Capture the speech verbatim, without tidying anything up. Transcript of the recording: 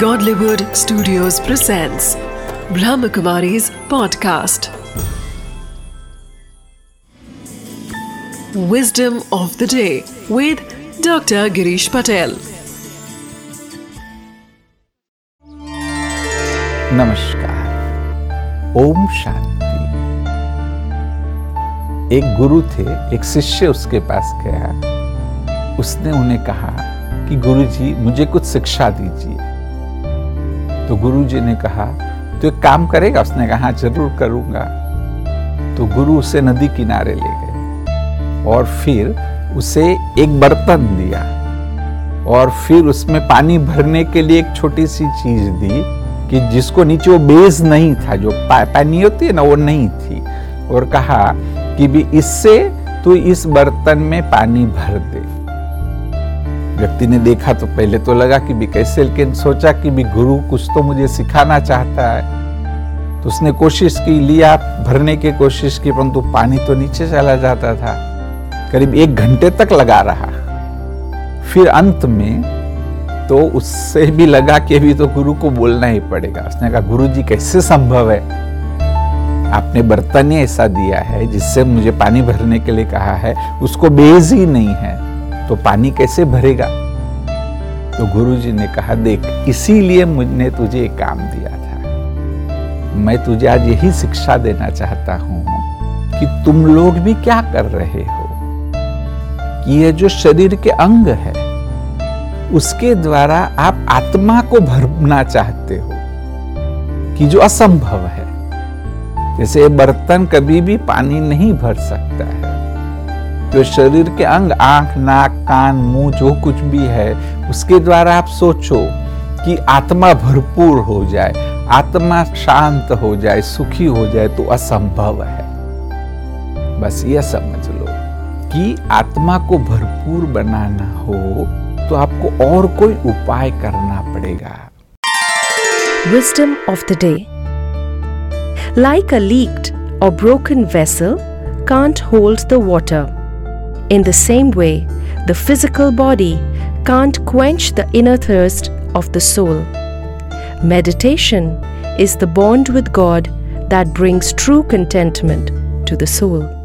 Godlywood Studios presents Brahmakumari's podcast, Wisdom of the Day with Doctor Girish Patel। नमस्कार, ओम शांति। एक गुरु थे, एक शिष्य उसके पास गया। उसने उन्हें कहा कि गुरुजी मुझे कुछ शिक्षा दीजिए। तो गुरुजी ने कहा, तो एक काम करेगा? उसने कहा, जरूर करूंगा। तो गुरु उसे नदी किनारे ले गए और फिर उसे एक बर्तन दिया और फिर उसमें पानी भरने के लिए एक छोटी सी चीज दी कि जिसको नीचे वो बेस नहीं था, जो पा, पानी होती है ना, वो नहीं थी। और कहा कि भी इससे तू इस बर्तन में पानी भर दे। व्यक्ति ने देखा तो पहले तो लगा कि भी कैसे, लेकिन सोचा कि भी गुरु कुछ तो मुझे सिखाना चाहता है। तो उसने कोशिश की, लिया, भरने की कोशिश की, परंतु पानी तो नीचे चला जाता था। करीब एक घंटे तक लगा रहा। फिर अंत में तो उससे भी लगा कि अभी तो गुरु को बोलना ही पड़ेगा। उसने कहा, गुरु जी कैसे संभव है? आपने बर्तन ही ऐसा दिया है जिससे मुझे पानी भरने के लिए कहा है, उसको बेस ही नहीं है, तो पानी कैसे भरेगा? तो गुरुजी ने कहा, देख, इसीलिए मुझने तुझे एक काम दिया था। मैं तुझे आज यही शिक्षा देना चाहता हूं कि तुम लोग भी क्या कर रहे हो कि यह जो शरीर के अंग है उसके द्वारा आप आत्मा को भरना चाहते हो, कि जो असंभव है। जैसे बर्तन कभी भी पानी नहीं भर सकता है, तो शरीर के अंग, आंख, नाक, कान, मुंह, जो कुछ भी है, उसके द्वारा आप सोचो कि आत्मा भरपूर हो जाए, आत्मा शांत हो जाए, सुखी हो जाए, तो असंभव है। बस यह समझ लो कि आत्मा को भरपूर बनाना हो तो आपको और कोई उपाय करना पड़ेगा। Wisdom of the day. Like a leaked और broken vessel can't hold the water. In the same way, the physical body can't quench the inner thirst of the soul. Meditation is the bond with God that brings true contentment to the soul.